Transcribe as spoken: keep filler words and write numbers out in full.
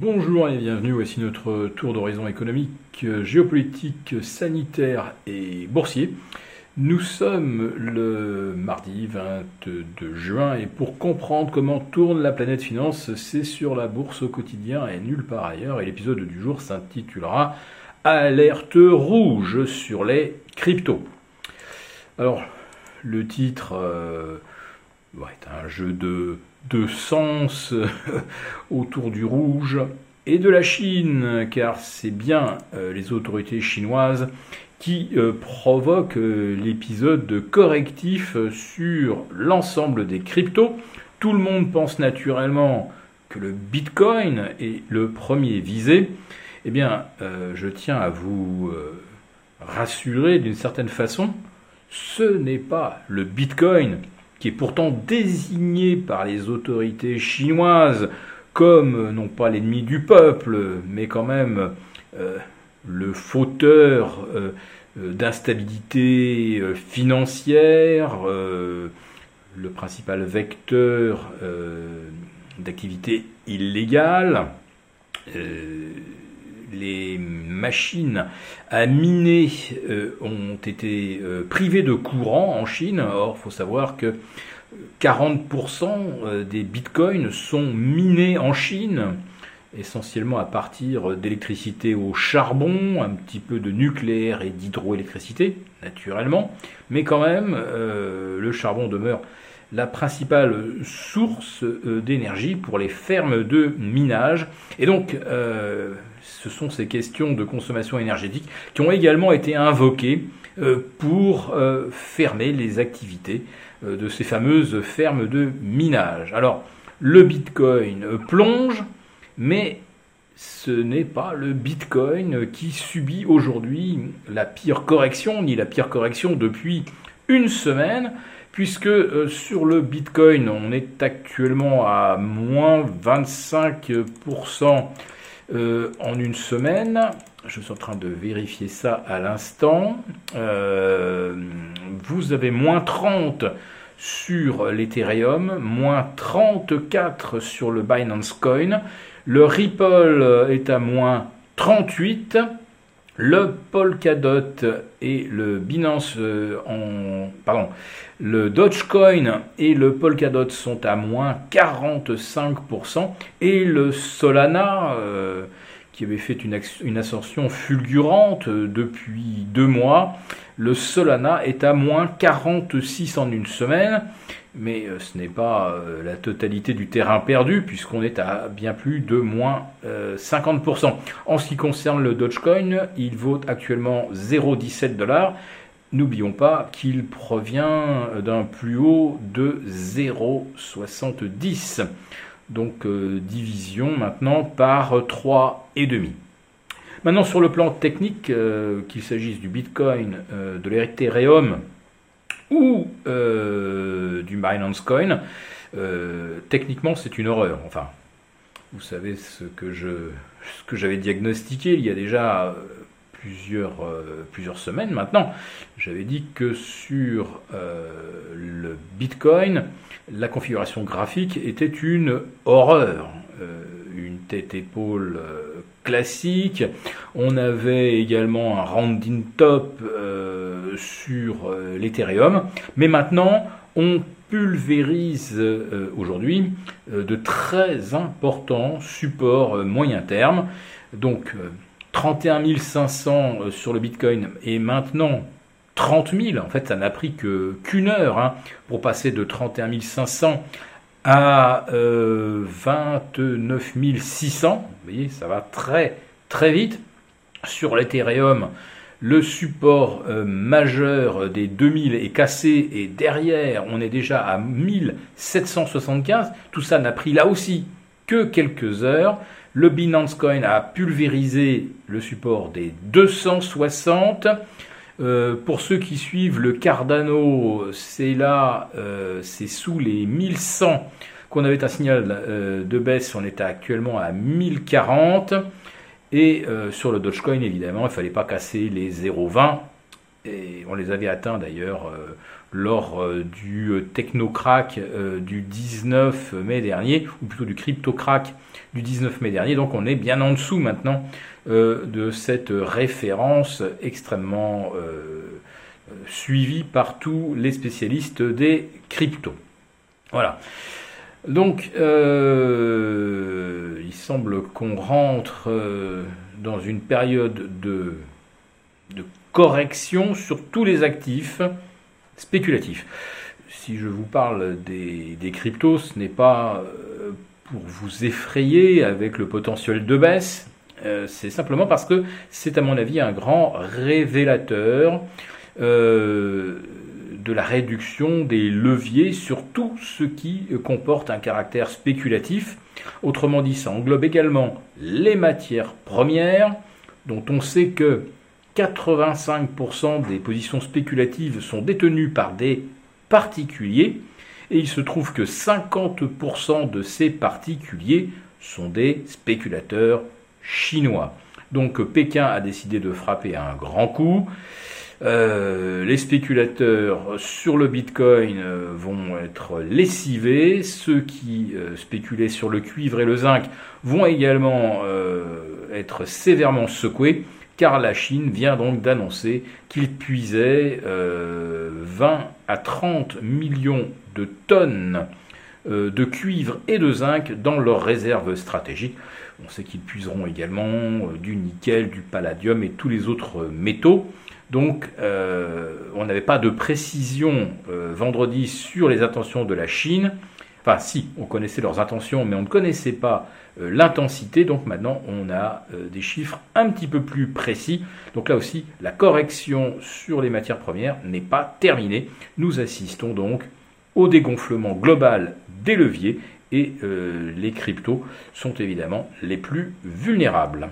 Bonjour et bienvenue, voici notre tour d'horizon économique, géopolitique, sanitaire et boursier. Nous sommes le mardi vingt-deux juin et pour comprendre comment tourne la planète finance, c'est sur la Bourse au quotidien et nulle part ailleurs. Et l'épisode du jour s'intitulera « Alerte rouge sur les cryptos ». Alors, le titre euh, est un jeu de... de sens autour du rouge et de la Chine, car c'est bien euh, les autorités chinoises qui euh, provoquent euh, l'épisode correctif sur l'ensemble des cryptos. Tout le monde pense naturellement que le Bitcoin est le premier visé. Eh bien, euh, je tiens à vous euh, rassurer d'une certaine façon, ce n'est pas le Bitcoin qui est pourtant désigné par les autorités chinoises comme, non pas l'ennemi du peuple, mais quand même euh, le fauteur euh, d'instabilité financière, euh, le principal vecteur euh, d'activité illégale, euh, les machines à miner euh, ont été euh, privées de courant en Chine. Or, il faut savoir que quarante pour cent des bitcoins sont minés en Chine, essentiellement à partir d'électricité au charbon, un petit peu de nucléaire et d'hydroélectricité, naturellement. Mais quand même, euh, le charbon demeure la principale source d'énergie pour les fermes de minage. Et donc, euh, ce sont ces questions de consommation énergétique qui ont également été invoquées euh, pour euh, fermer les activités euh, de ces fameuses fermes de minage. Alors, le Bitcoin plonge, mais ce n'est pas le Bitcoin qui subit aujourd'hui la pire correction, ni la pire correction depuis une semaine, puisque euh, sur le Bitcoin, on est actuellement à moins vingt-cinq pour cent euh, en une semaine. Je suis en train de vérifier ça à l'instant. Euh, vous avez moins trente sur l'Ethereum, moins trente-quatre sur le Binance Coin. Le Ripple est à moins trente-huit. Le Polkadot et le Binance, euh, en, pardon, le Dogecoin et le Polkadot sont à moins quarante-cinq pour cent et le Solana, euh, qui avait fait une, une ascension fulgurante depuis deux mois, le Solana est à moins quarante-six en une semaine, mais ce n'est pas euh, la totalité du terrain perdu, puisqu'on est à bien plus de moins euh, cinquante pour cent. En ce qui concerne le Dogecoin, il vaut actuellement zéro virgule dix-sept dollars. N'oublions pas qu'il provient d'un plus haut de zéro virgule soixante-dix. Donc, euh, division maintenant par trois virgule cinq. Maintenant, sur le plan technique, euh, qu'il s'agisse du Bitcoin, euh, de l'Ethereum ou euh, du Binance Coin, euh, techniquement, c'est une horreur. Enfin, vous savez ce que je, ce que j'avais diagnostiqué il y a déjà plusieurs, euh, plusieurs semaines maintenant. J'avais dit que sur euh, le Bitcoin, la configuration graphique était une horreur. Euh, une tête-épaule euh, classique. On avait également un rounding top euh, sur euh, l'Ethereum. Mais maintenant, on pulvérise euh, aujourd'hui euh, de très importants supports euh, moyen terme. Donc, euh, trente et un mille cinq cents sur le Bitcoin et maintenant trente mille. En fait, ça n'a pris que, qu'une heure hein, pour passer de trente et un mille cinq cents à euh, vingt-neuf mille six cents. Vous voyez, ça va très très vite. Sur l'Ethereum, le support euh, majeur des deux mille est cassé et derrière, on est déjà à mille sept cent soixante-quinze. Tout ça n'a pris là aussi que quelques heures. Le Binance Coin a pulvérisé le support des deux cent soixante. Euh, pour ceux qui suivent le Cardano, c'est là, euh, c'est sous les mille cent qu'on avait un signal euh, de baisse. On est actuellement à mille quarante. Et euh, sur le Dogecoin, évidemment, il ne fallait pas casser les zéro virgule vingt. et on les avait atteints d'ailleurs euh, lors euh, du techno-crack euh, du dix-neuf mai dernier, ou plutôt du crypto-crack du dix-neuf mai dernier. Donc on est bien en dessous maintenant euh, de cette référence extrêmement euh, suivie par tous les spécialistes des cryptos. Voilà. Donc, euh, il semble qu'on rentre euh, dans une période de, de correction sur tous les actifs spéculatifs. Si je vous parle des, des cryptos, ce n'est pas euh, pour vous effrayer avec le potentiel de baisse, euh, c'est simplement parce que c'est à mon avis un grand révélateur euh, de la réduction des leviers sur tout ce qui comporte un caractère spéculatif. Autrement dit, ça englobe également les matières premières, dont on sait que quatre-vingt-cinq pour cent des positions spéculatives sont détenues par des particuliers, et il se trouve que cinquante pour cent de ces particuliers sont des spéculateurs chinois. Donc Pékin a décidé de frapper à un grand coup. Euh, les spéculateurs sur le Bitcoin euh, vont être lessivés, ceux qui euh, spéculaient sur le cuivre et le zinc vont également euh, être sévèrement secoués, car la Chine vient donc d'annoncer qu'il puisait euh, vingt à trente millions de tonnes euh, de cuivre et de zinc dans leurs réserves stratégiques. On sait qu'ils puiseront également euh, du nickel, du palladium et tous les autres métaux. Donc, euh, on n'avait pas de précision euh, vendredi sur les intentions de la Chine. Enfin, si, on connaissait leurs intentions, mais on ne connaissait pas euh, l'intensité. Donc, maintenant, on a euh, des chiffres un petit peu plus précis. Donc, là aussi, la correction sur les matières premières n'est pas terminée. Nous assistons donc au dégonflement global des leviers et euh, les cryptos sont évidemment les plus vulnérables.